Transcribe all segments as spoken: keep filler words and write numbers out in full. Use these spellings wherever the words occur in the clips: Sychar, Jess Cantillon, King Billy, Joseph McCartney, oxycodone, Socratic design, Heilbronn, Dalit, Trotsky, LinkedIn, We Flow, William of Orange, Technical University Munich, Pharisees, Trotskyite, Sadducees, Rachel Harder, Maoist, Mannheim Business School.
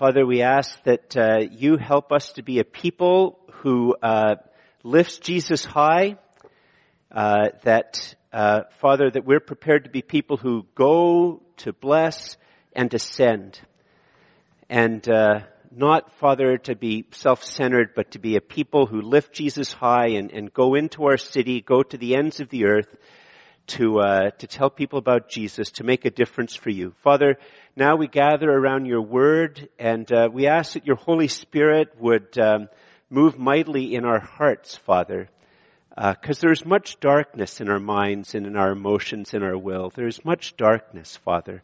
Father, we ask that uh, you help us to be a people who uh, lifts Jesus high, uh, that, uh, Father, that we're prepared to be people who go to bless and to send, and uh, not, Father, to be self-centered, but to be a people who lift Jesus high and, and go into our city, go to the ends of the earth, to uh, to tell people about Jesus, to make a difference for you. Father, now we gather around your word, and uh, we ask that your Holy Spirit would um, move mightily in our hearts, Father, because uh, there is much darkness in our minds and in our emotions and our will. There is much darkness, Father,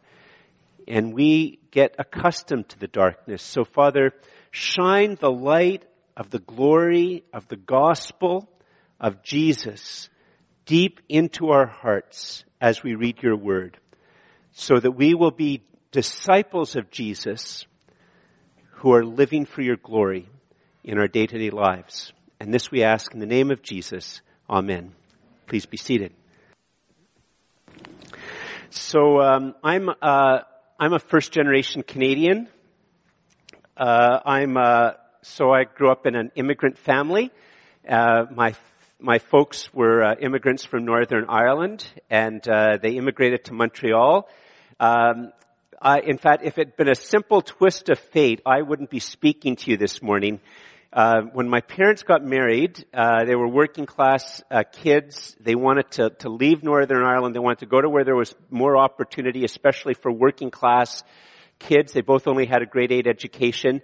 and we get accustomed to the darkness. So, Father, shine the light of the glory of the gospel of Jesus deep into our hearts as we read your word, so that we will be disciples of Jesus who are living for your glory in our day-to-day lives. And this we ask in the name of Jesus. Amen. Please be seated. So um, I'm uh, I'm a first-generation Canadian. Uh, I'm uh, so I grew up in an immigrant family. Uh, my My folks were uh, immigrants from Northern Ireland, and uh, they immigrated to Montreal. Um, I, in fact, if it had been a simple twist of fate, I wouldn't be speaking to you this morning. Uh, when my parents got married, uh, they were working-class uh, kids. They wanted to, to leave Northern Ireland. They wanted to go to where there was more opportunity, especially for working-class kids. They both only had a grade eight education.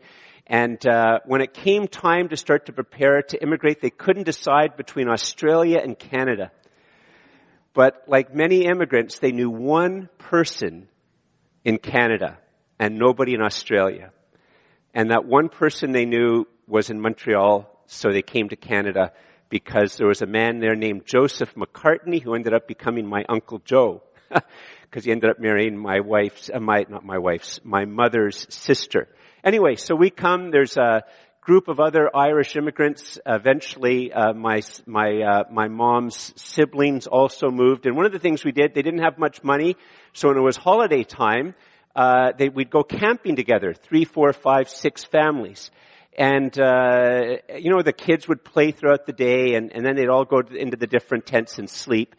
And uh, when it came time to start to prepare to immigrate, they couldn't decide between Australia and Canada. But like many immigrants, they knew one person in Canada and nobody in Australia. And that one person they knew was in Montreal, so they came to Canada because there was a man there named Joseph McCartney who ended up becoming my Uncle Joe, because he ended up marrying my wife's, uh, my, not my wife's, my mother's sister. Anyway, so we come, there's a group of other Irish immigrants. Eventually, uh, my, my, uh, my mom's siblings also moved. And one of the things we did, they didn't have much money. So when it was holiday time, uh, they, we'd go camping together, three, four, five, six families. And, uh, you know, the kids would play throughout the day, and, and then they'd all go to, into the different tents and sleep.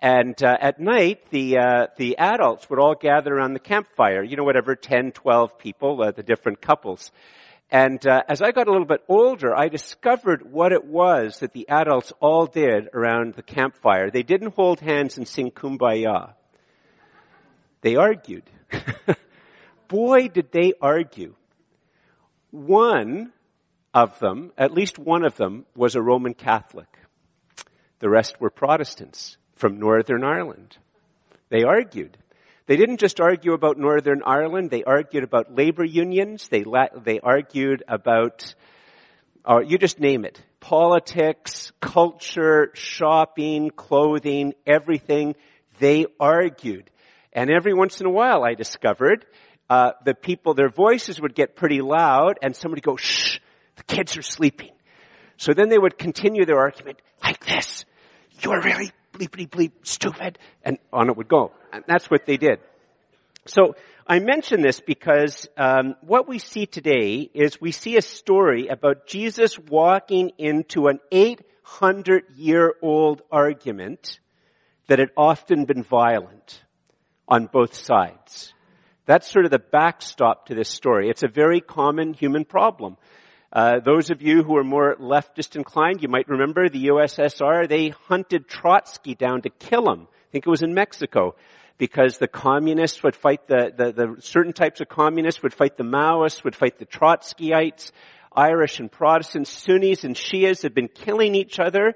And uh, at night, the uh, the adults would all gather around the campfire, you know, whatever, ten, twelve people, uh, the different couples. And uh, as I got a little bit older, I discovered what it was that the adults all did around the campfire. They didn't hold hands and sing Kumbaya. They argued. Boy, did they argue. One of them, at least one of them, was a Roman Catholic. The rest were Protestants from Northern Ireland. They argued. They didn't just argue about Northern Ireland. They argued about labor unions. They la- they argued about, or you just name it, politics, culture, shopping, clothing, everything. They argued. And every once in a while, I discovered, uh, the people, their voices would get pretty loud, and somebody would go, shh, the kids are sleeping. So then they would continue their argument like this. You're really bleep, bleep, bleep, stupid, and on it would go. And that's what they did. So I mention this because um, what we see today is we see a story about Jesus walking into an eight hundred year old argument that had often been violent on both sides. That's sort of the backstop to this story. It's a very common human problem. Uh, those of you who are more leftist inclined, you might remember the U S S R, they hunted Trotsky down to kill him. I think it was in Mexico, because the communists would fight the, the, the certain types of communists would fight the Maoists, would fight the Trotskyites. Irish and Protestants, Sunnis and Shias have been killing each other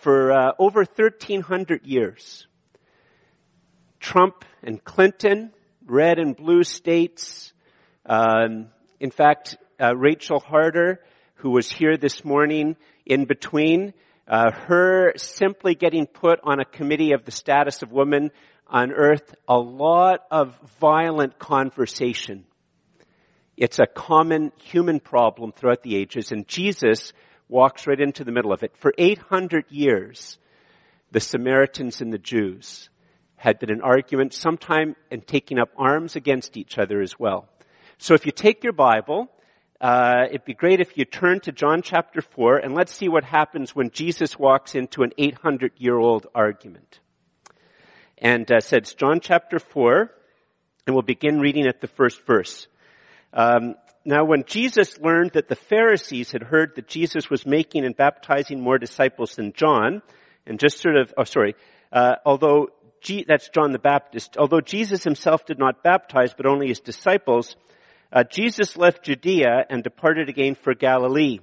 for uh, over thirteen hundred years. Trump and Clinton, red and blue states, um, in fact, Uh, Rachel Harder, who was here this morning in between, uh, her simply getting put on a committee of the status of women on earth, a lot of violent conversation. It's a common human problem throughout the ages, and Jesus walks right into the middle of it. For eight hundred years, the Samaritans and the Jews had been in argument, sometime and taking up arms against each other as well. So if you take your Bible Uh, it'd be great if you turn to John chapter four, and let's see what happens when Jesus walks into an eight hundred year old argument. And uh, so it's John chapter four, and we'll begin reading at the first verse. Um, now, when Jesus learned that the Pharisees had heard that Jesus was making and baptizing more disciples than John, and just sort of, oh, sorry, uh, although G- that's John the Baptist, although Jesus himself did not baptize, but only his disciples, Uh, Jesus left Judea and departed again for Galilee.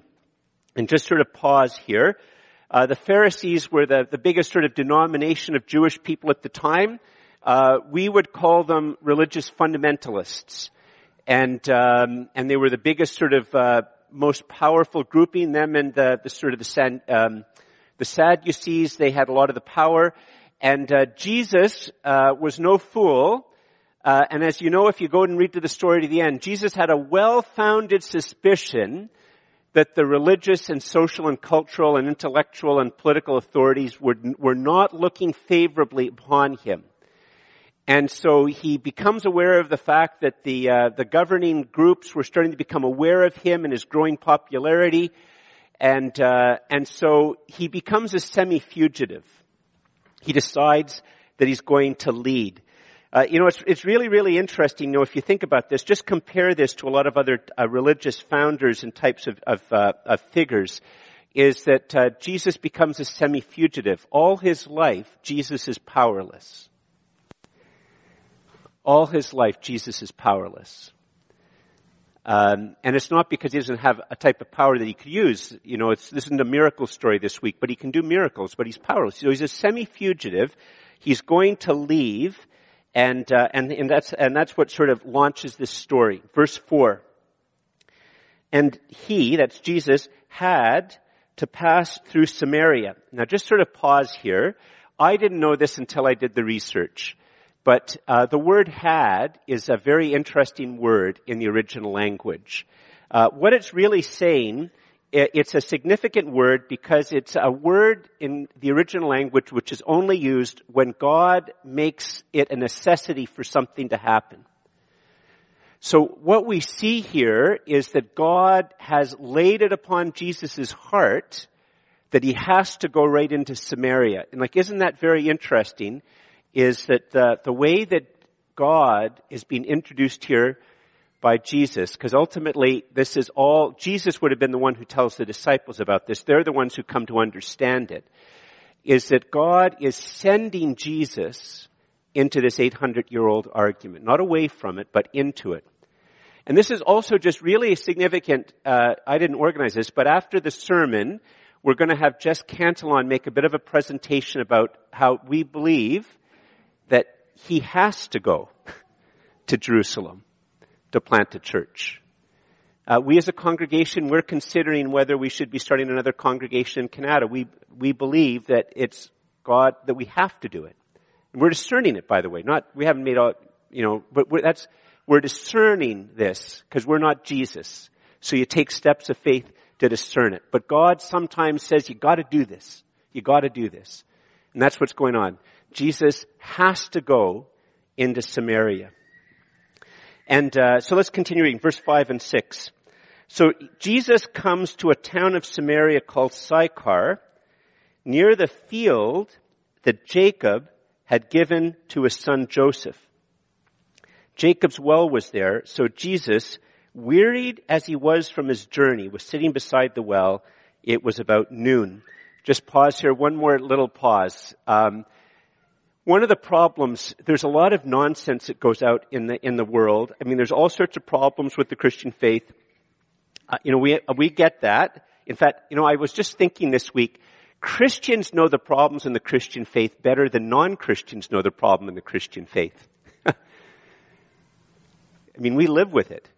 And just sort of pause here. Uh, the Pharisees were the, the biggest sort of denomination of Jewish people at the time. Uh, we would call them religious fundamentalists. And, um, and they were the biggest sort of, uh, most powerful grouping. Them and the, the sort of the, San, um, the Sadducees, they had a lot of the power. And, uh, Jesus, uh, was no fool. Uh, and as you know, if you go and read to the story to the end, Jesus had a well-founded suspicion that the religious and social and cultural and intellectual and political authorities were, were not looking favorably upon him. And so he becomes aware of the fact that the, uh, the governing groups were starting to become aware of him and his growing popularity. And, uh, and so he becomes a semi-fugitive. He decides that he's going to lead. Uh, you know, it's, it's really, really interesting, you know, if you think about this, just compare this to a lot of other uh, religious founders and types of, of, uh, of figures, is that uh, Jesus becomes a semi-fugitive. All his life, Jesus is powerless. All his life, Jesus is powerless. Um, and it's not because he doesn't have a type of power that he could use. You know, it's, this isn't a miracle story this week, but he can do miracles, but he's powerless. So he's a semi-fugitive. He's going to leave. And, uh, and, and that's, and that's what sort of launches this story. Verse four. And he, that's Jesus, had to pass through Samaria. Now just sort of pause here. I didn't know this until I did the research. But, uh, the word had is a very interesting word in the original language. Uh, what it's really saying, it's a significant word because it's a word in the original language which is only used when God makes it a necessity for something to happen. So what we see here is that God has laid it upon Jesus' heart that he has to go right into Samaria. And like, isn't that very interesting? Is that the, the way that God is being introduced here by Jesus, because ultimately this is all, Jesus would have been the one who tells the disciples about this. They're the ones who come to understand it, is that God is sending Jesus into this eight hundred year old argument, not away from it, but into it. And this is also just really significant. Uh, I didn't organize this, but after the sermon, we're going to have Jess Cantillon make a bit of a presentation about how we believe that he has to go to Jerusalem to plant a church. Uh, we as a congregation, we're considering whether we should be starting another congregation in Canada. We, we believe that it's God, that we have to do it. And we're discerning it, by the way. Not, we haven't made all, you know, but we're, that's, we're discerning this because we're not Jesus. So you take steps of faith to discern it. But God sometimes says, you gotta do this. You gotta do this. And that's what's going on. Jesus has to go into Samaria. And uh, so let's continue reading, verse five and six. So Jesus comes to a town of Samaria called Sychar, near the field that Jacob had given to his son Joseph. Jacob's well was there, so Jesus, wearied as he was from his journey, was sitting beside the well. It was about noon. Just pause here, one more little pause. Um One of the problems, there's a lot of nonsense that goes out in the in the world. I mean, there's all sorts of problems with the Christian faith. Uh, you know, we we get that. In fact, you know, I was just thinking this week, Christians know the problems in the Christian faith better than non-Christians know the problem in the Christian faith. I mean, we live with it.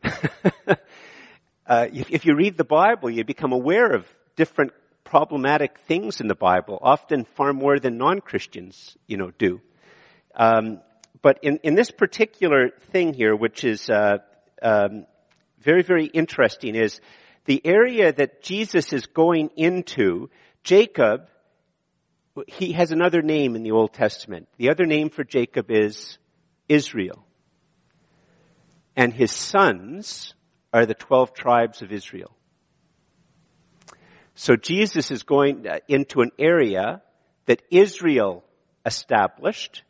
uh, if, if you read the Bible, you become aware of different problematic things in the Bible, often far more than non-Christians, you know, do. Um, but in, in this particular thing here, which is uh, um, very, very interesting, is the area that Jesus is going into. Jacob, he has another name in the Old Testament. The other name for Jacob is Israel. And his sons are the twelve tribes of Israel. So Jesus is going into an area that Israel established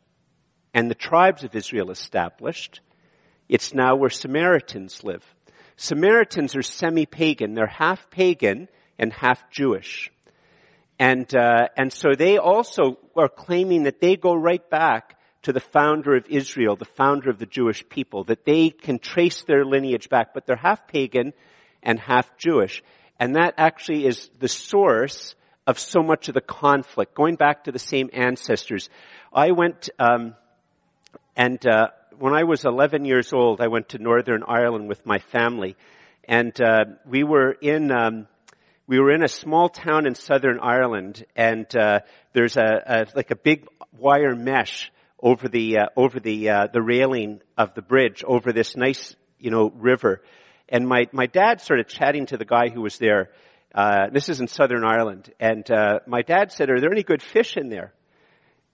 and the tribes of Israel established. It's now where Samaritans live. Samaritans are semi-pagan. They're half pagan and half Jewish. And uh, and so they also are claiming that they go right back to the founder of Israel, the founder of the Jewish people, that they can trace their lineage back, but they're half pagan and half Jewish. And that actually is the source of so much of the conflict, going back to the same ancestors. I went, um, and uh, when I was eleven years old, I went to Northern Ireland with my family. And uh, we were in um, we were in a small town in Southern Ireland, and uh, there's a, a like a big wire mesh over the uh, over the uh, the railing of the bridge over this nice, you know, river. And my, my dad started chatting to the guy who was there. Uh, this is in Southern Ireland. And uh, my dad said, "Are there any good fish in there?"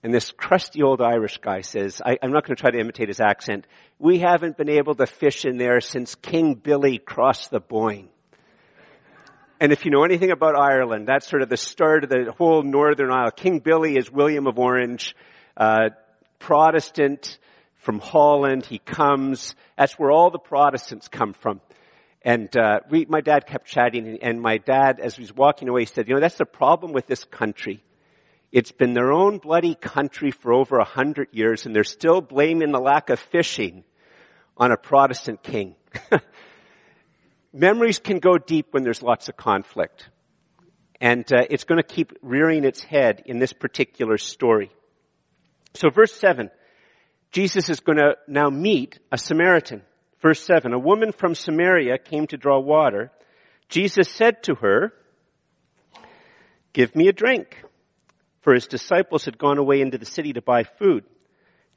And this crusty old Irish guy says, I, I'm not going to try to imitate his accent, "We haven't been able to fish in there since King Billy crossed the Boyne." And if you know anything about Ireland, that's sort of the start of the whole Northern Isle. King Billy is William of Orange, uh, Protestant from Holland. He comes. That's where all the Protestants come from. And uh, we, my dad kept chatting, and my dad, as he was walking away, said, "You know, that's the problem with this country. It's been their own bloody country for over a hundred years, and they're still blaming the lack of fishing on a Protestant king." Memories can go deep when there's lots of conflict. And uh, it's going to keep rearing its head in this particular story. So verse seven, Jesus is going to now meet a Samaritan. Verse seven, "A woman from Samaria came to draw water. Jesus said to her, 'Give me a drink,' for his disciples had gone away into the city to buy food.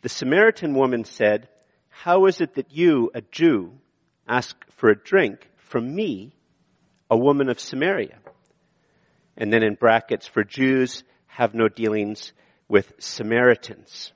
The Samaritan woman said, 'How is it that you, a Jew, ask for a drink from me, a woman of Samaria?'" And then in brackets, "For Jews have no dealings with Samaritans."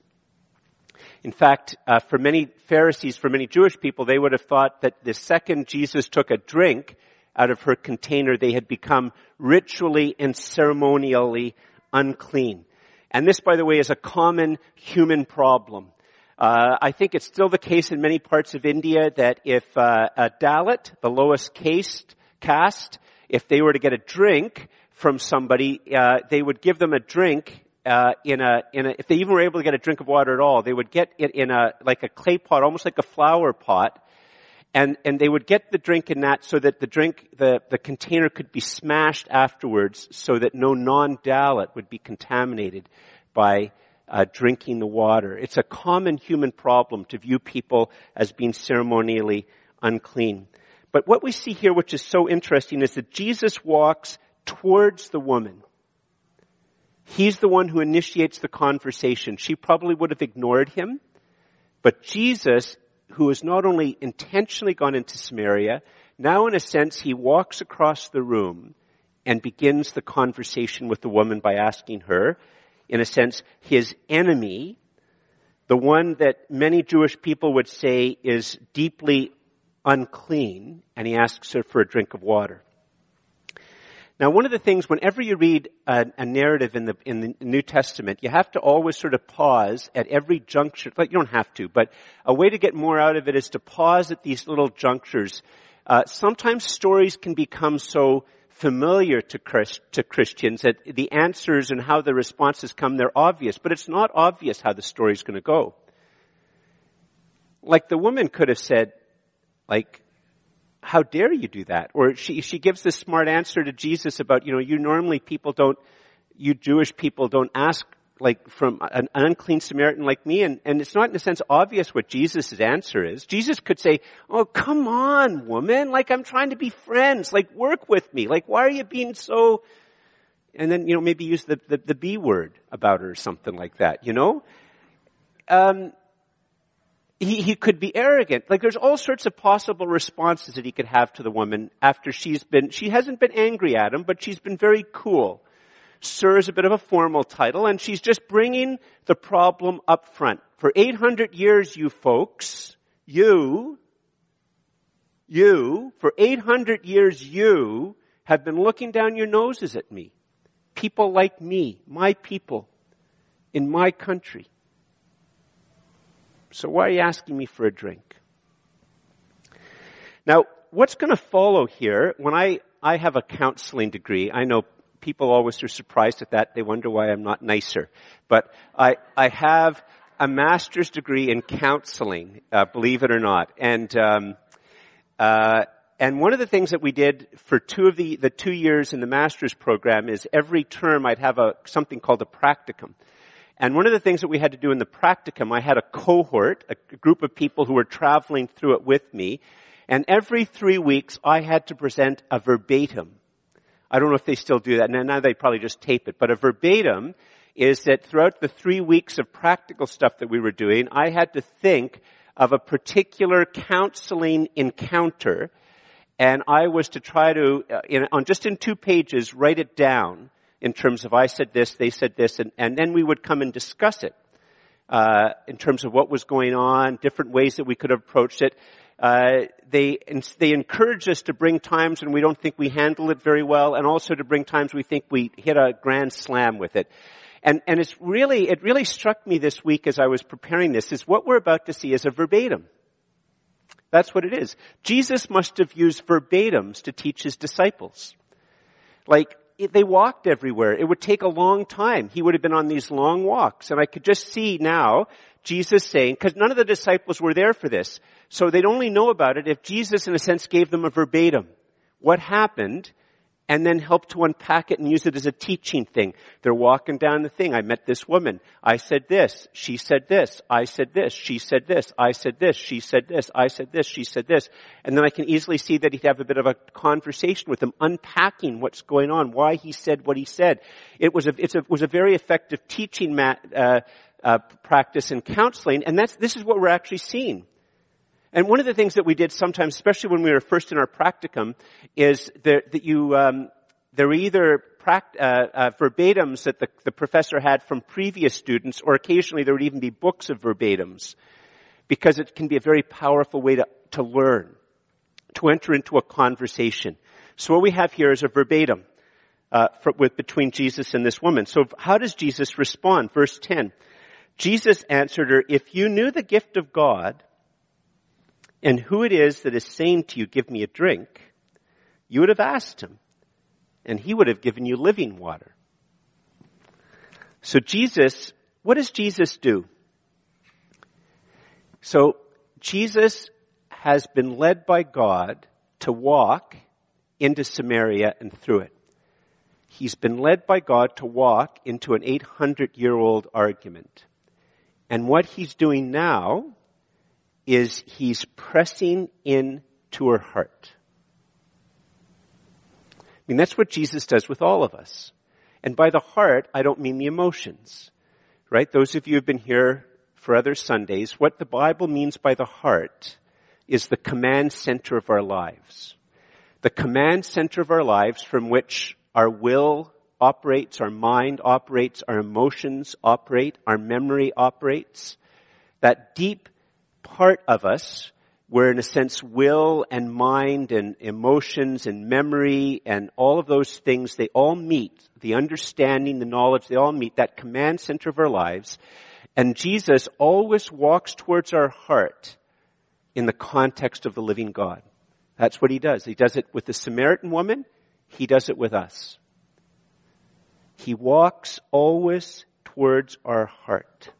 In fact, uh, for many Pharisees, for many Jewish people, they would have thought that the second Jesus took a drink out of her container, they had become ritually and ceremonially unclean. And this, by the way, is a common human problem. Uh, I think it's still the case in many parts of India that if uh, a Dalit, the lowest caste, caste, if they were to get a drink from somebody, uh, they would give them a drink. Uh, in a, in a, if they even were able to get a drink of water at all, they would get it in a, like a clay pot, almost like a flower pot. And, and they would get the drink in that so that the drink, the, the container could be smashed afterwards so that no non-Dalit would be contaminated by, uh, drinking the water. It's a common human problem to view people as being ceremonially unclean. But what we see here, which is so interesting, is that Jesus walks towards the woman. He's the one who initiates the conversation. She probably would have ignored him. But Jesus, who has not only intentionally gone into Samaria, now in a sense he walks across the room and begins the conversation with the woman by asking her, in a sense, his enemy, the one that many Jewish people would say is deeply unclean, and he asks her for a drink of water. Now, one of the things, whenever you read a, a narrative in the in the New Testament, you have to always sort of pause at every juncture. Like, you don't have to, but a way to get more out of it is to pause at these little junctures. Uh, sometimes stories can become so familiar to Christ, to Christians that the answers and how the responses come, they're obvious, but it's not obvious how the story's going to go. Like, the woman could have said, like, "How dare you do that?" Or she, she gives this smart answer to Jesus about, you know, you normally people don't, you Jewish people don't ask like from an, an unclean Samaritan like me. And, and it's not in a sense obvious what Jesus' answer is. Jesus could say, "Oh, come on, woman. Like, I'm trying to be friends. Like, work with me. Like, why are you being so..." And then, you know, maybe use the, the, the B word about her or something like that, you know? Um... He, he could be arrogant. Like, there's all sorts of possible responses that he could have to the woman after she's been, she hasn't been angry at him, but she's been very cool. Sir is a bit of a formal title, and she's just bringing the problem up front. For eight hundred years, you folks, you You, for eight hundred years, you have been looking down your noses at me. People like me, my people, in my country. So why are you asking me for a drink? Now, what's going to follow here, when I, I have a counseling degree, I know people always are surprised at that. They wonder why I'm not nicer. But I, I have a master's degree in counseling, uh, believe it or not. And, um, uh, and one of the things that we did for two of the, the two years in the master's program is every term I'd have a, something called a practicum. And one of the things that we had to do in the practicum, I had a cohort, a group of people who were traveling through it with me. And every three weeks, I had to present a verbatim. I don't know if they still do that. Now they probably just tape it. But a verbatim is that throughout the three weeks of practical stuff that we were doing, I had to think of a particular counseling encounter. And I was to try to, uh, in, on just in two pages, write it down in terms of I said this, they said this, and, and then we would come and discuss it uh, in terms of what was going on, different ways that we could have approached it. Uh, they, they encourage us to bring times when we don't think we handle it very well, and also to bring times we think we hit a grand slam with it. And, and it's really, it really struck me this week as I was preparing this, is what we're about to see is a verbatim. That's what it is. Jesus must have used verbatims to teach his disciples. Like, it, they walked everywhere. It would take a long time. He would have been on these long walks. And I could just see now Jesus saying, because none of the disciples were there for this, so they'd only know about it if Jesus, in a sense, gave them a verbatim. What happened, and then helped to unpack it and use it as a teaching thing. They're walking down the thing. I met this woman. I said this. She said this. I said this. She said this. I said this. She said this. I said this. She said this. And then I can easily see that he'd have a bit of a conversation with them, unpacking what's going on, why he said what he said. It was a, it's a, was a very effective teaching mat, uh, Uh, practice and counseling, and that's this is what we're actually seeing. And one of the things that we did sometimes, especially when we were first in our practicum, is that, that you um, there were either pract- uh, uh, verbatims that the, the professor had from previous students, or occasionally there would even be books of verbatims, because it can be a very powerful way to to learn, to enter into a conversation. So what we have here is a verbatim uh, for, with between Jesus and this woman. So how does Jesus respond? Verse ten. Jesus answered her, if you knew the gift of God and who it is that is saying to you, give me a drink, you would have asked him and he would have given you living water. So Jesus, what does Jesus do? So Jesus has been led by God to walk into Samaria and through it. He's been led by God to walk into an eight hundred year old argument. And what he's doing now is he's pressing in to her heart. I mean, that's what Jesus does with all of us. And by the heart, I don't mean the emotions, right? Those of you who have been here for other Sundays, what the Bible means by the heart is the command center of our lives. The command center of our lives from which our will operates, our mind operates, our emotions operate, our memory operates. That deep part of us where, in a sense, will and mind and emotions and memory and all of those things, they all meet. The understanding, the knowledge, they all meet that command center of our lives. And Jesus always walks towards our heart in the context of the living God. That's what he does. He does it with the Samaritan woman. He does it with us. He walks always towards our heart.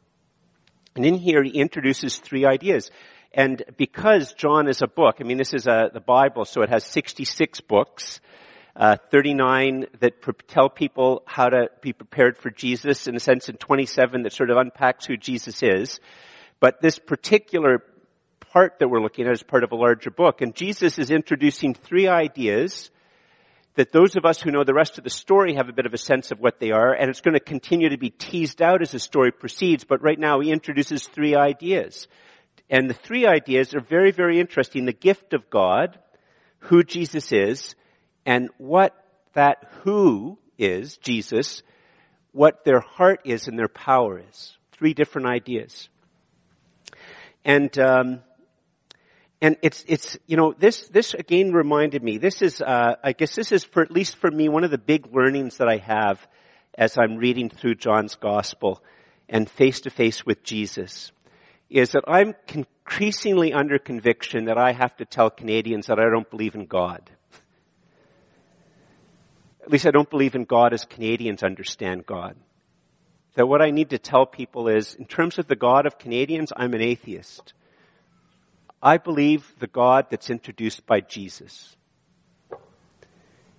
And in here, he introduces three ideas. And because John is a book, I mean, this is a, the Bible, so it has sixty-six books, uh, thirty-nine that pre- tell people how to be prepared for Jesus, in a sense, and twenty-seven that sort of unpacks who Jesus is. But this particular part that we're looking at is part of a larger book. And Jesus is introducing three ideas that those of us who know the rest of the story have a bit of a sense of what they are, and it's going to continue to be teased out as the story proceeds, but right now he introduces three ideas. And the three ideas are very, very interesting. The gift of God, who Jesus is, and what that who is, Jesus, what their heart is and their power is. Three different ideas. And um, And it's, it's, you know, this, this again reminded me, this is, uh, I guess this is for, at least for me, one of the big learnings that I have as I'm reading through John's gospel and face to face with Jesus, is that I'm increasingly under conviction that I have to tell Canadians that I don't believe in God. At least I don't believe in God as Canadians understand God. That what I need to tell people is, in terms of the God of Canadians, I'm an atheist. I believe the God that's introduced by Jesus.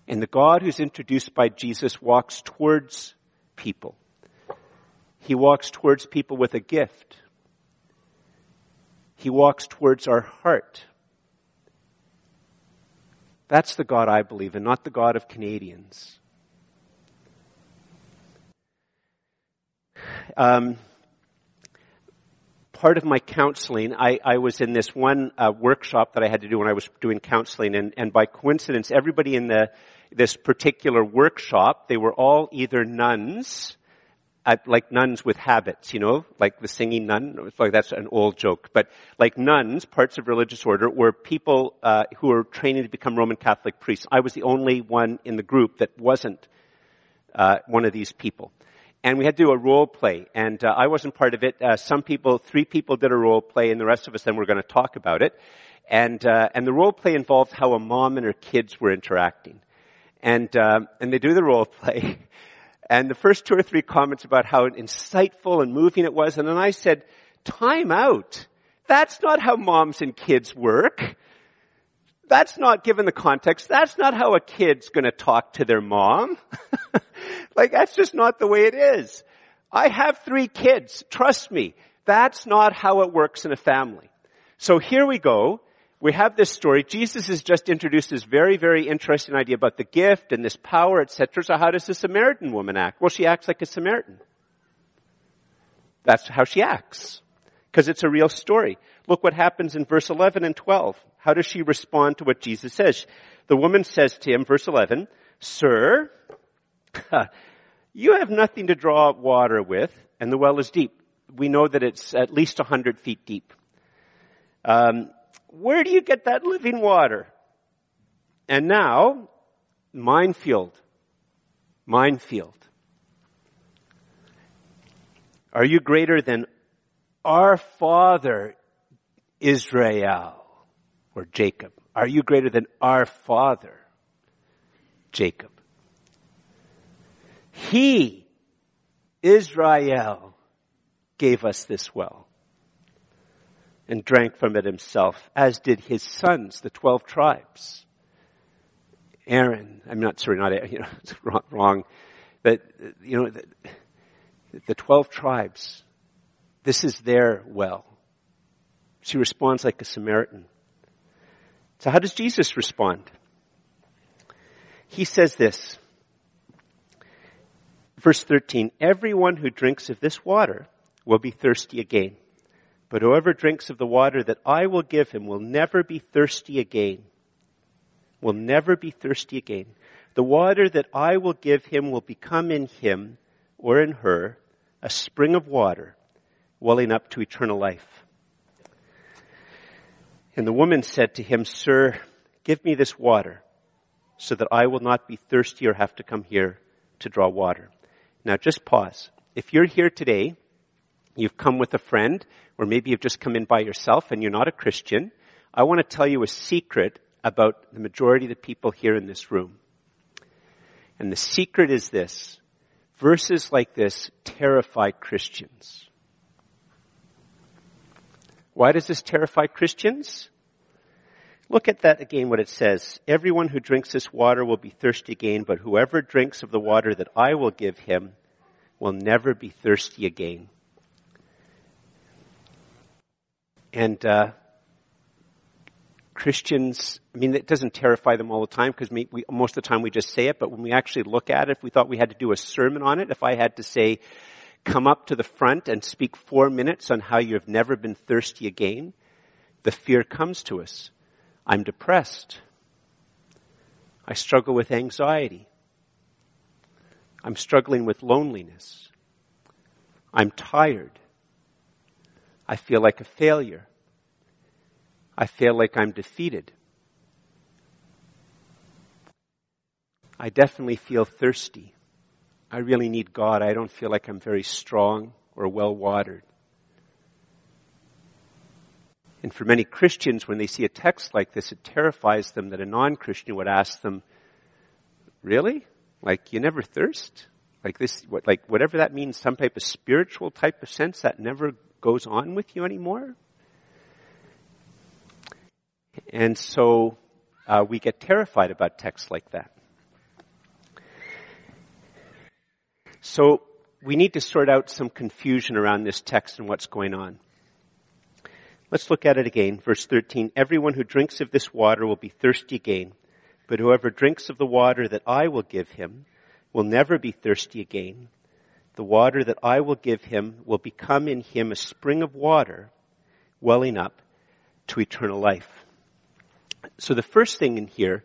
And the God who's introduced by Jesus walks towards people. He walks towards people with a gift. He walks towards our heart. That's the God I believe in, not the God of Canadians. Um... Part of my counseling, I, I was in this one uh, workshop that I had to do when I was doing counseling, and, and by coincidence, everybody in the this particular workshop, they were all either nuns, uh, like nuns with habits, you know, like the singing nun. Like that's an old joke, but like nuns, parts of religious order, were people uh, who were training to become Roman Catholic priests. I was the only one in the group that wasn't uh, one of these people. And we had to do a role play, and uh, I wasn't part of it. Uh, some people, three people did a role play, and the rest of us then were going to talk about it. And uh, and the role play involved how a mom and her kids were interacting. And uh, and they do the role play, and the first two or three comments about how insightful and moving it was, and then I said, time out. That's not how moms and kids work. That's not, given the context, that's not how a kid's going to talk to their mom. Like, that's just not the way it is. I have three kids. Trust me. That's not how it works in a family. So here we go. We have this story. Jesus has just introduced this very, very interesting idea about the gift and this power, et cetera. So how does the Samaritan woman act? Well, she acts like a Samaritan. That's how she acts, because it's a real story. Look what happens in verse eleven and twelve. How does she respond to what Jesus says? The woman says to him, verse eleven, "Sir, you have nothing to draw water with, and the well is deep." We know that it's at least one hundred feet deep. Um, where do you get that living water? And now, minefield. Minefield. Are you greater than our father Israel, or Jacob? Are you greater than our father Jacob? He, Israel, gave us this well and drank from it himself, as did his sons, the twelve tribes. Aaron, I'm not sorry, not Aaron, you know, it's wrong, wrong. But, you know, the, the twelve tribes, this is their well. She responds like a Samaritan. So how does Jesus respond? He says this. Verse thirteen, "Everyone who drinks of this water will be thirsty again. But whoever drinks of the water that I will give him will never be thirsty again." Will never be thirsty again. "The water that I will give him will become in him, or in her, a spring of water welling up to eternal life." And the woman said to him, "Sir, give me this water so that I will not be thirsty or have to come here to draw water." Now just pause. If you're here today, you've come with a friend, or maybe you've just come in by yourself and you're not a Christian, I want to tell you a secret about the majority of the people here in this room. And the secret is this. Verses like this terrify Christians. Why does this terrify Christians? Look at that again, what it says. "Everyone who drinks this water will be thirsty again, but whoever drinks of the water that I will give him will never be thirsty again." And uh, Christians, I mean, it doesn't terrify them all the time, because we, we, most of the time we just say it, but when we actually look at it, if we thought we had to do a sermon on it, if I had to say, come up to the front and speak four minutes on how you've never been thirsty again, the fear comes to us. I'm depressed. I struggle with anxiety. I'm struggling with loneliness. I'm tired. I feel like a failure. I feel like I'm defeated. I definitely feel thirsty. I really need God. I don't feel like I'm very strong or well-watered. And for many Christians, when they see a text like this, it terrifies them that a non-Christian would ask them, really? Like, you never thirst? Like this, what, like whatever that means, some type of spiritual type of sense that never goes on with you anymore? And so uh, we get terrified about texts like that. So we need to sort out some confusion around this text and what's going on. Let's look at it again. Verse thirteen, everyone who drinks of this water will be thirsty again, but whoever drinks of the water that I will give him will never be thirsty again. The water that I will give him will become in him a spring of water welling up to eternal life. So the first thing in here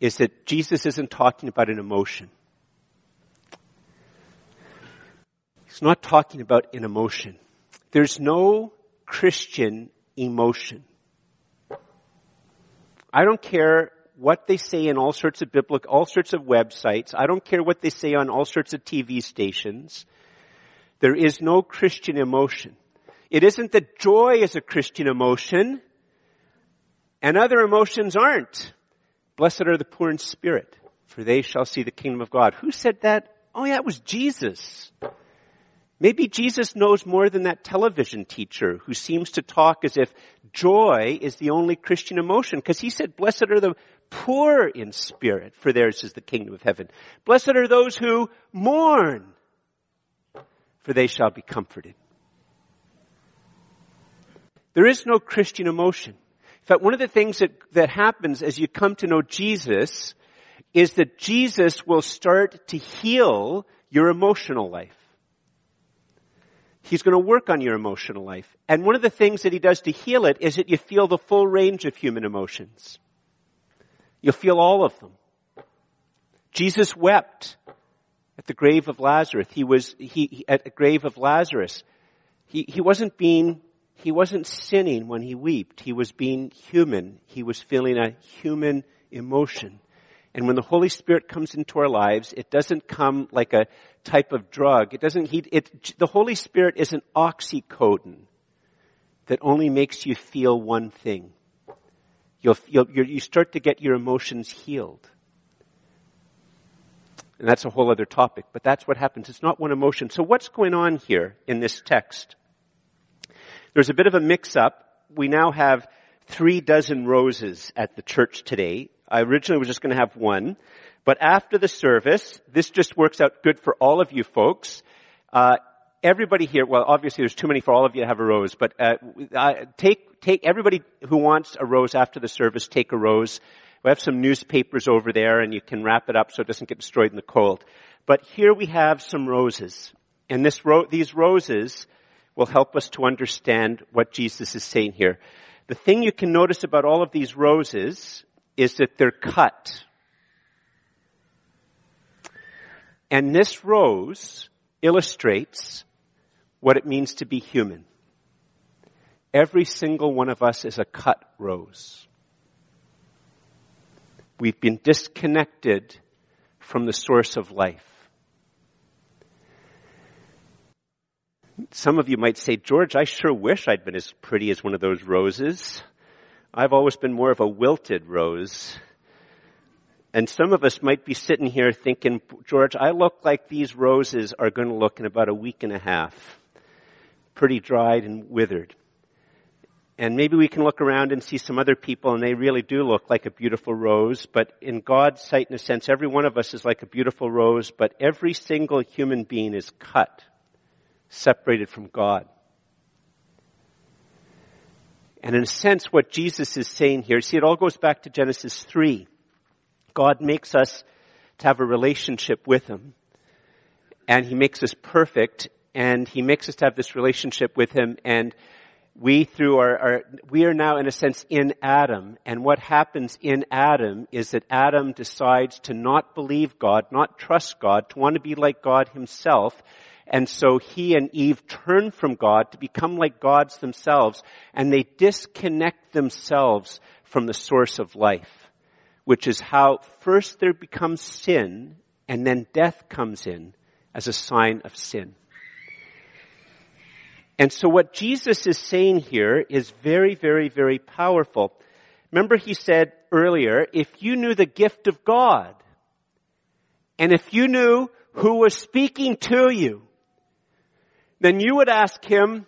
is that Jesus isn't talking about an emotion. He's not talking about an emotion. There's no Christian emotion. I don't care what they say in all sorts of biblical, all sorts of websites. I don't care what they say on all sorts of T V stations. There is no Christian emotion. It isn't that joy is a Christian emotion and other emotions aren't. Blessed are the poor in spirit, for they shall see the kingdom of God. Who said that? Oh yeah, it was Jesus. Maybe Jesus knows more than that television teacher who seems to talk as if joy is the only Christian emotion, because he said, blessed are the poor in spirit, for theirs is the kingdom of heaven. Blessed are those who mourn, for they shall be comforted. There is no Christian emotion. In fact, one of the things that, that happens as you come to know Jesus is that Jesus will start to heal your emotional life. He's going to work on your emotional life. And one of the things that he does to heal it is that you feel the full range of human emotions. You'll feel all of them. Jesus wept at the grave of Lazarus. He was, he, he at the grave of Lazarus. He, he wasn't being, he wasn't sinning when he wept. He was being human. He was feeling a human emotion. And when the Holy Spirit comes into our lives, it doesn't come like a type of drug. It doesn't, he, it, the Holy Spirit is an oxycodone that only makes you feel one thing. You'll, you'll, you're, you start to get your emotions healed. And that's a whole other topic, but that's what happens. It's not one emotion. So what's going on here in this text? There's a bit of a mix-up. We now have three dozen roses at the church today. I originally was just going to have one, but after the service, this just works out good for all of you folks. Uh, everybody here, well, obviously there's too many for all of you to have a rose, but uh, uh, take take everybody who wants a rose after the service, take a rose. We have some newspapers over there, and you can wrap it up so it doesn't get destroyed in the cold. But here we have some roses, and this ro- these roses will help us to understand what Jesus is saying here. The thing you can notice about all of these roses is that they're cut. And this rose illustrates what it means to be human. Every single one of us is a cut rose. We've been disconnected from the source of life. Some of you might say, George, I sure wish I'd been as pretty as one of those roses. I've always been more of a wilted rose. And some of us might be sitting here thinking, George, I look like these roses are going to look in about a week and a half. Pretty dried and withered. And maybe we can look around and see some other people and they really do look like a beautiful rose. But in God's sight, in a sense, every one of us is like a beautiful rose, but every single human being is cut, separated from God. And in a sense, what Jesus is saying here, see, it all goes back to Genesis three. God makes us to have a relationship with him, and he makes us perfect, and he makes us to have this relationship with him, and we through our, our we are now, in a sense, in Adam. And what happens in Adam is that Adam decides to not believe God, not trust God, to want to be like God himself, And so he and Eve turn from God to become like gods themselves, and they disconnect themselves from the source of life, which is how first there becomes sin, and then death comes in as a sign of sin. And so what Jesus is saying here is very, very, very powerful. Remember he said earlier, if you knew the gift of God, and if you knew who was speaking to you, then you would ask him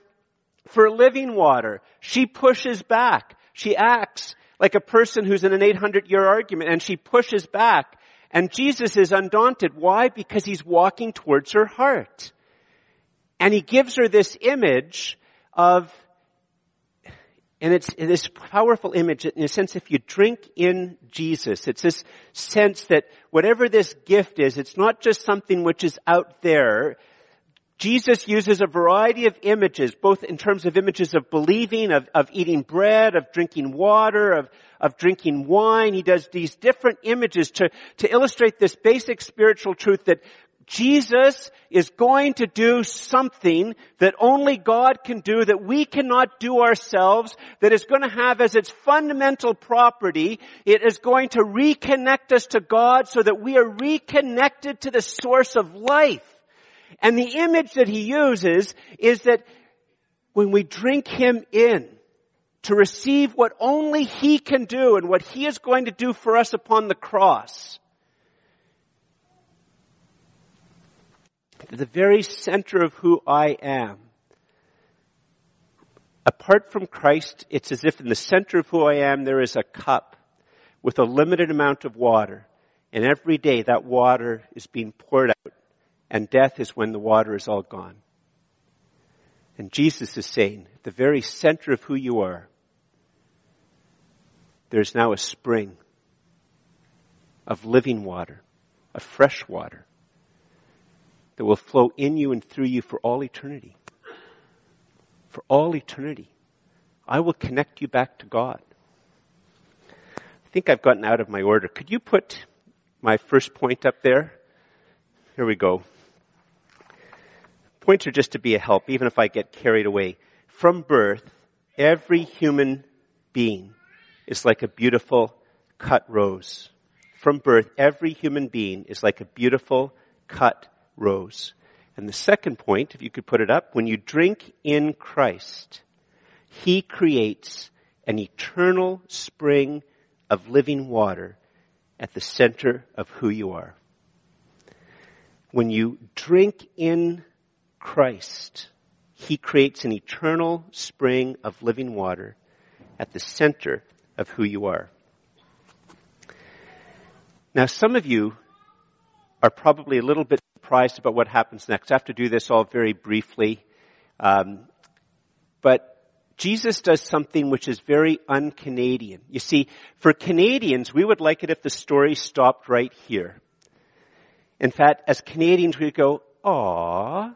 for living water. She pushes back. She acts like a person who's in an eight hundred year argument, and she pushes back. And Jesus is undaunted. Why? Because he's walking towards her heart. And he gives her this image of, and it's this powerful image, in a sense, if you drink in Jesus, it's this sense that whatever this gift is, it's not just something which is out there. Jesus uses a variety of images, both in terms of images of believing, of, of eating bread, of drinking water, of, of drinking wine. He does these different images to, to illustrate this basic spiritual truth that Jesus is going to do something that only God can do, that we cannot do ourselves, that is going to have as its fundamental property, it is going to reconnect us to God so that we are reconnected to the source of life. And the image that he uses is that when we drink him in to receive what only he can do and what he is going to do for us upon the cross, at the very center of who I am, apart from Christ, it's as if in the center of who I am there is a cup with a limited amount of water. And every day that water is being poured out. And death is when the water is all gone. And Jesus is saying, at the very center of who you are, there is now a spring of living water, of fresh water, that will flow in you and through you for all eternity. For all eternity. I will connect you back to God. I think I've gotten out of my order. Could you put my first point up there? Here we go. Points are just to be a help, even if I get carried away. From birth, every human being is like a beautiful cut rose. From birth, every human being is like a beautiful cut rose. And the second point, if you could put it up, when you drink in Christ, he creates an eternal spring of living water at the center of who you are. When you drink in Christ, he creates an eternal spring of living water at the center of who you are. Now, some of you are probably a little bit surprised about what happens next. I have to do this all very briefly. Um, but Jesus does something which is very un-Canadian. You see, for Canadians, we would like it if the story stopped right here. In fact, as Canadians, we go, "Aw,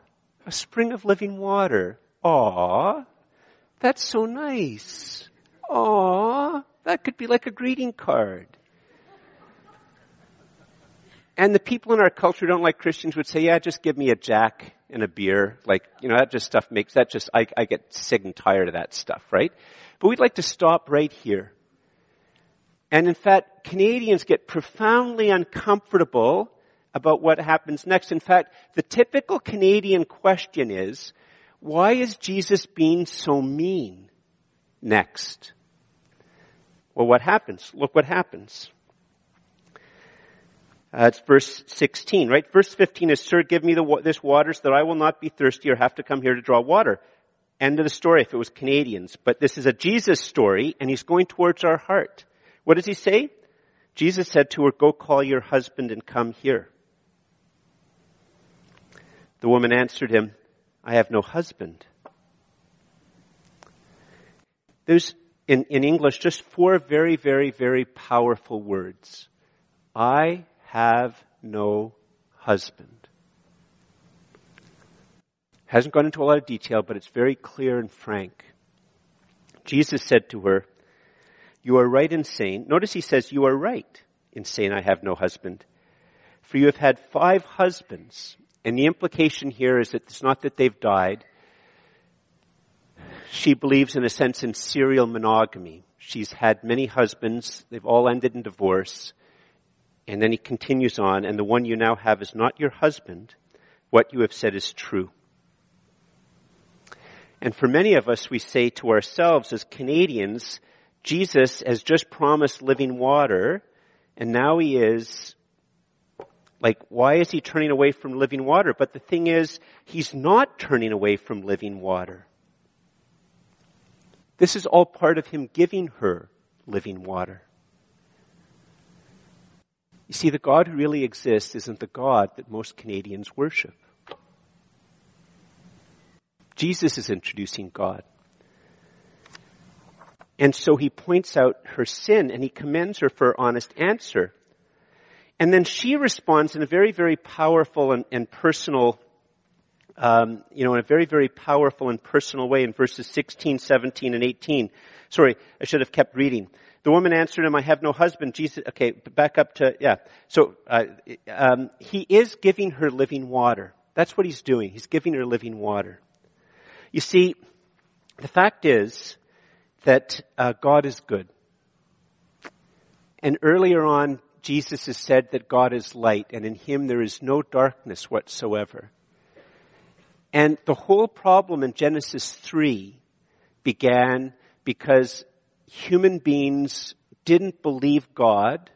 a spring of living water. Aw, that's so nice. Aw, that could be like a greeting card." And the people in our culture who don't like Christians would say, "Yeah, just give me a Jack and a beer. Like, you know, that just stuff makes, that just, I, I get sick and tired of that stuff, right?" But we'd like to stop right here. And in fact, Canadians get profoundly uncomfortable about what happens next. In fact, the typical Canadian question is, why is Jesus being so mean next? Well, what happens? Look what happens. Uh, it's verse sixteen, right? Verse fifteen is, "Sir, give me the wa- this water so that I will not be thirsty or have to come here to draw water." End of the story if it was Canadians. But this is a Jesus story, and he's going towards our heart. What does he say? Jesus said to her, "Go call your husband and come here." The woman answered him, "I have no husband." There's, in, in English, just four very, very, very powerful words. I have no husband. Hasn't gone into a lot of detail, but it's very clear and frank. Jesus said to her, "You are right in saying," notice he says, "You are right in saying I have no husband. For you have had five husbands, And the implication here is that it's not that they've died. She believes, in a sense, in serial monogamy. She's had many husbands. They've all ended in divorce. And then he continues on, and the one you now have is not your husband. What you have said is true. And for many of us, we say to ourselves as Canadians, Jesus has just promised living water, and now he is, like, why is he turning away from living water? But the thing is, he's not turning away from living water. This is all part of him giving her living water. You see, the God who really exists isn't the God that most Canadians worship. Jesus is introducing God. And so he points out her sin and he commends her for her honest answer. And then she responds in a very, very powerful and, and personal, um, you know, in a very, very powerful and personal way in verses sixteen, seventeen, and eighteen. Sorry, I should have kept reading. The woman answered him, I have no husband. Jesus, okay, back up to, yeah. So uh, um, he is giving her living water. That's what he's doing. He's giving her living water. You see, the fact is that uh, God is good. And earlier on, Jesus has said that God is light, and in him there is no darkness whatsoever. And the whole problem in Genesis three began because human beings didn't believe God.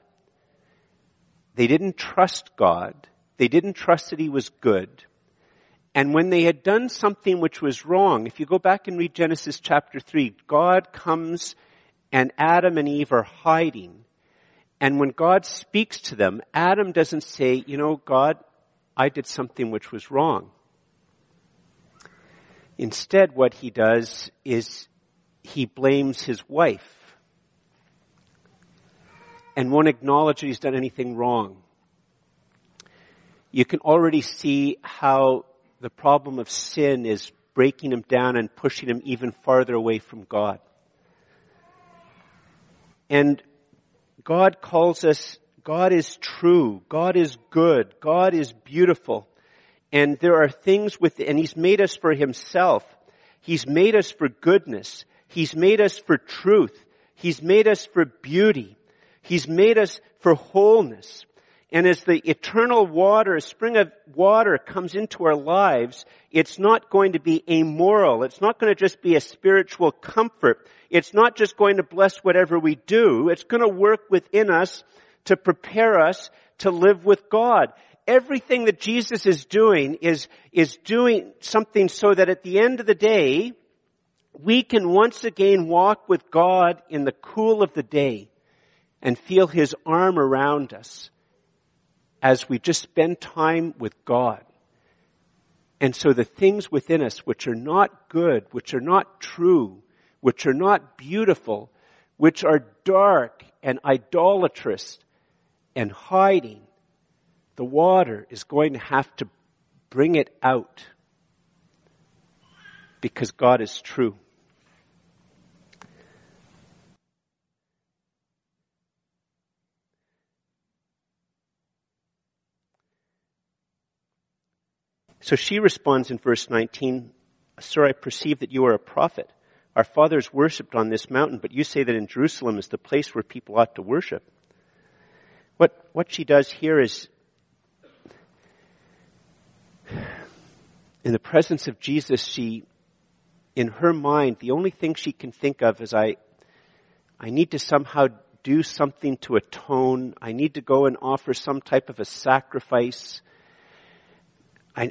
They didn't trust God. They didn't trust that he was good. And when they had done something which was wrong, if you go back and read Genesis chapter three, God comes and Adam and Eve are hiding. And when God speaks to them, Adam doesn't say, you know, God, I did something which was wrong. Instead, what he does is he blames his wife and won't acknowledge that he's done anything wrong. You can already see how the problem of sin is breaking him down and pushing him even farther away from God. And God calls us, God is true, God is good, God is beautiful. And there are things within, and he's made us for himself. He's made us for goodness. He's made us for truth. He's made us for beauty. He's made us for wholeness. And as the eternal water, a spring of water comes into our lives, it's not going to be amoral. It's not going to just be a spiritual comfort. It's not just going to bless whatever we do. It's going to work within us to prepare us to live with God. Everything that Jesus is doing is, is doing something so that at the end of the day, we can once again walk with God in the cool of the day and feel his arm around us, as we just spend time with God. And so the things within us which are not good, which are not true, which are not beautiful, which are dark and idolatrous and hiding, the water is going to have to bring it out because God is true. So she responds in verse nineteen, Sir, I perceive that you are a prophet. Our fathers worshipped on this mountain, but you say that in Jerusalem is the place where people ought to worship. What what she does here is, in the presence of Jesus, she, in her mind, the only thing she can think of is, I, I need to somehow do something to atone. I need to go and offer some type of a sacrifice. I,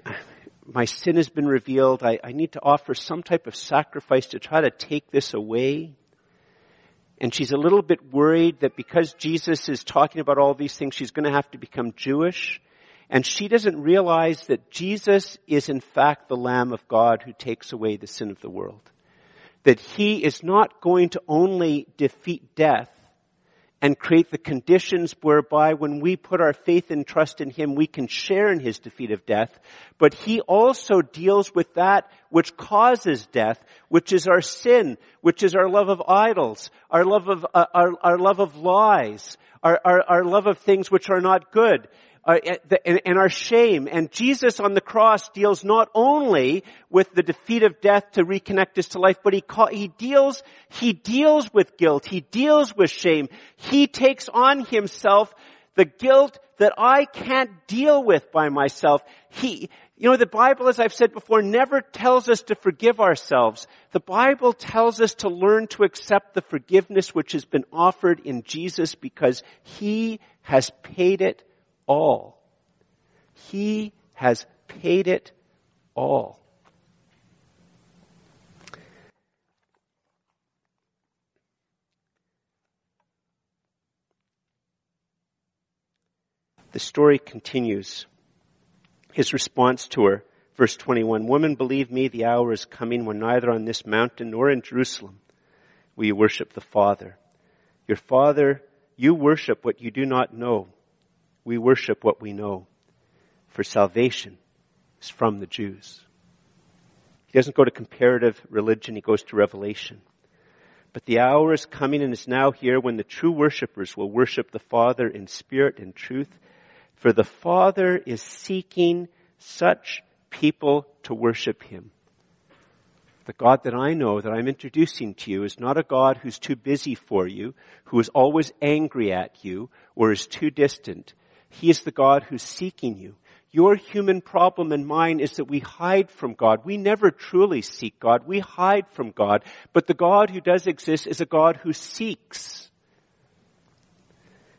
my sin has been revealed. I, I need to offer some type of sacrifice to try to take this away. And she's a little bit worried that because Jesus is talking about all these things, she's going to have to become Jewish. And she doesn't realize that Jesus is in fact the Lamb of God who takes away the sin of the world. That he is not going to only defeat death and create the conditions whereby when we put our faith and trust in him, we can share in his defeat of death. But he also deals with that which causes death, which is our sin, which is our love of idols, our love of, uh, our, our love of lies, our, our, our love of things which are not good. uh, and, and our shame. And Jesus on the cross deals not only with the defeat of death to reconnect us to life, but he call, he deals he deals with guilt. He deals with shame. He takes on himself the guilt that I can't deal with by myself. He, you know, the Bible, as I've said before, never tells us to forgive ourselves. The Bible tells us to learn to accept the forgiveness which has been offered in Jesus because he has paid it all. He has paid it all. The story continues. His response to her, verse twenty-one, "Woman, believe me, the hour is coming when neither on this mountain nor in Jerusalem will you worship the Father. Your Father, you worship what you do not know. We worship what we know, for salvation is from the Jews." He doesn't go to comparative religion, he goes to revelation. "But the hour is coming and is now here when the true worshipers will worship the Father in spirit and truth, for the Father is seeking such people to worship him." The God that I know, that I'm introducing to you, is not a God who's too busy for you, who is always angry at you, or is too distant. He is the God who's seeking you. Your human problem and mine is that we hide from God. We never truly seek God. We hide from God. But the God who does exist is a God who seeks.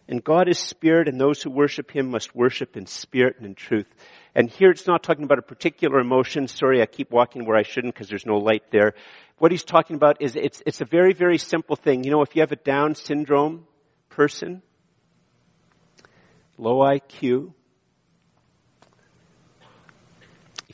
And God is spirit, and those who worship him must worship in spirit and in truth. And here it's not talking about a particular emotion. Sorry, I keep walking where I shouldn't because there's no light there. What he's talking about is it's it's a very, very simple thing. You know, if you have a Down syndrome person, low I Q,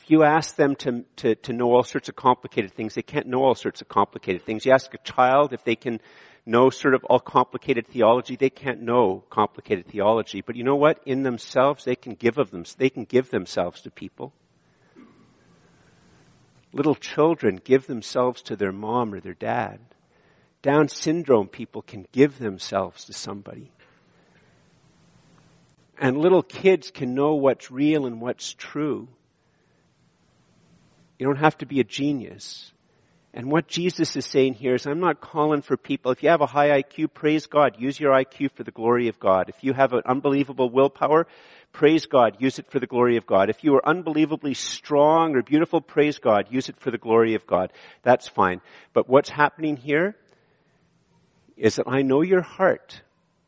you ask them to, to, to know all sorts of complicated things. They can't know all sorts of complicated things. You ask a child if they can know sort of all complicated theology. They can't know complicated theology. But you know what? In themselves, they can give of them. They can give themselves to people. Little children give themselves to their mom or their dad. Down syndrome people can give themselves to somebody. And little kids can know what's real and what's true. You don't have to be a genius. And what Jesus is saying here is, I'm not calling for people. If you have a high I Q, praise God. Use your I Q for the glory of God. If you have an unbelievable willpower, praise God. Use it for the glory of God. If you are unbelievably strong or beautiful, praise God. Use it for the glory of God. That's fine. But what's happening here is that I know your heart.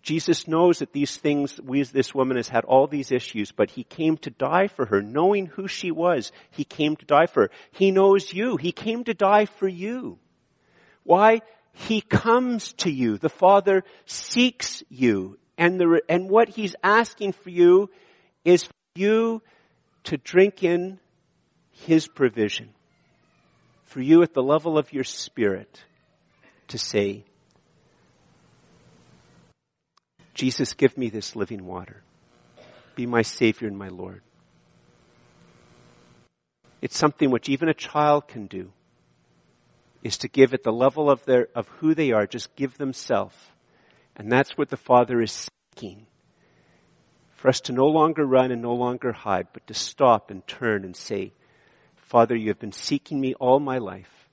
Jesus knows that these things, we as this woman has had all these issues, but he came to die for her. Knowing who she was, he came to die for her. He knows you. He came to die for you. Why? He comes to you. The Father seeks you. And the, and what he's asking for you is for you to drink in his provision. For you at the level of your spirit to say, Jesus, give me this living water. Be my Savior and my Lord. It's something which even a child can do, is to give at the level of their of who they are, just give themselves. And that's what the Father is seeking. For us to no longer run and no longer hide, but to stop and turn and say, Father, you have been seeking me all my life.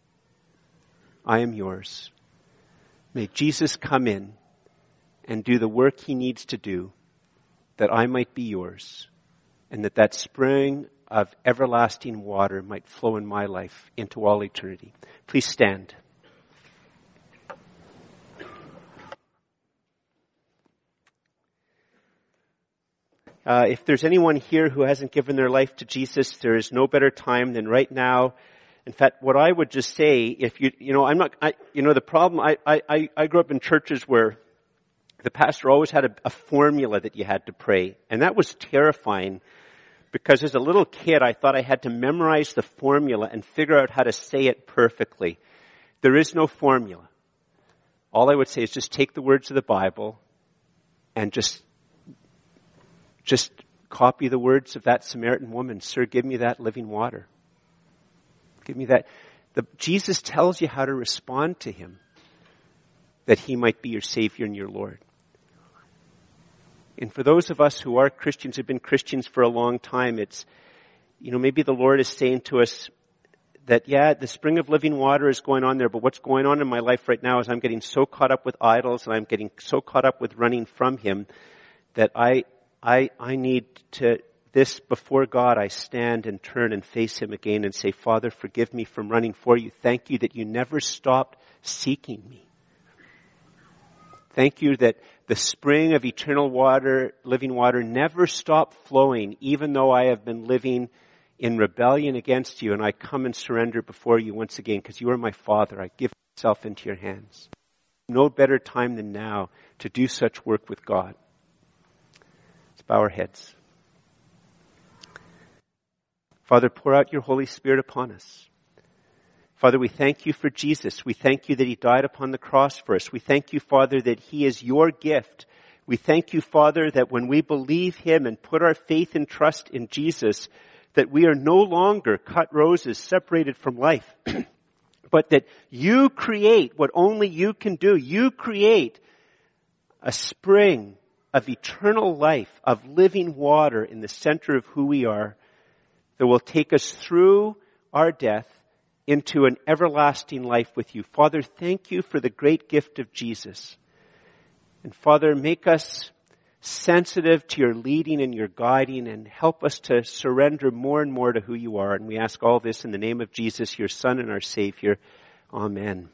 I am yours. May Jesus come in and do the work he needs to do, that I might be yours, and that that spring of everlasting water might flow in my life into all eternity. Please stand. Uh, if there's anyone here who hasn't given their life to Jesus, there is no better time than right now. In fact, what I would just say, if you, you know, I'm not, I, you know, the problem, I, I, I grew up in churches where the pastor always had a, a formula that you had to pray. And that was terrifying because as a little kid, I thought I had to memorize the formula and figure out how to say it perfectly. There is no formula. All I would say is just take the words of the Bible and just, just copy the words of that Samaritan woman. Sir, give me that living water. Give me that. The, Jesus tells you how to respond to him, that he might be your Savior and your Lord. And for those of us who are Christians, who have been Christians for a long time, it's, you know, maybe the Lord is saying to us that, yeah, the spring of living water is going on there, but what's going on in my life right now is I'm getting so caught up with idols and I'm getting so caught up with running from Him that I, I, I need to, this before God, I stand and turn and face Him again and say, Father, forgive me from running for You. Thank You that You never stopped seeking me. Thank You that the spring of eternal water, living water, never stopped flowing, even though I have been living in rebellion against You, and I come and surrender before You once again, because You are my Father. I give myself into Your hands. No better time than now to do such work with God. Let's bow our heads. Father, pour out Your Holy Spirit upon us. Father, we thank You for Jesus. We thank You that He died upon the cross for us. We thank You, Father, that He is Your gift. We thank You, Father, that when we believe Him and put our faith and trust in Jesus, that we are no longer cut roses separated from life, but that You create what only You can do. You create a spring of eternal life, of living water in the center of who we are, that will take us through our death into an everlasting life with You. Father, thank You for the great gift of Jesus. And Father, make us sensitive to Your leading and Your guiding, and help us to surrender more and more to who You are. And we ask all this in the name of Jesus, Your Son and our Savior. Amen.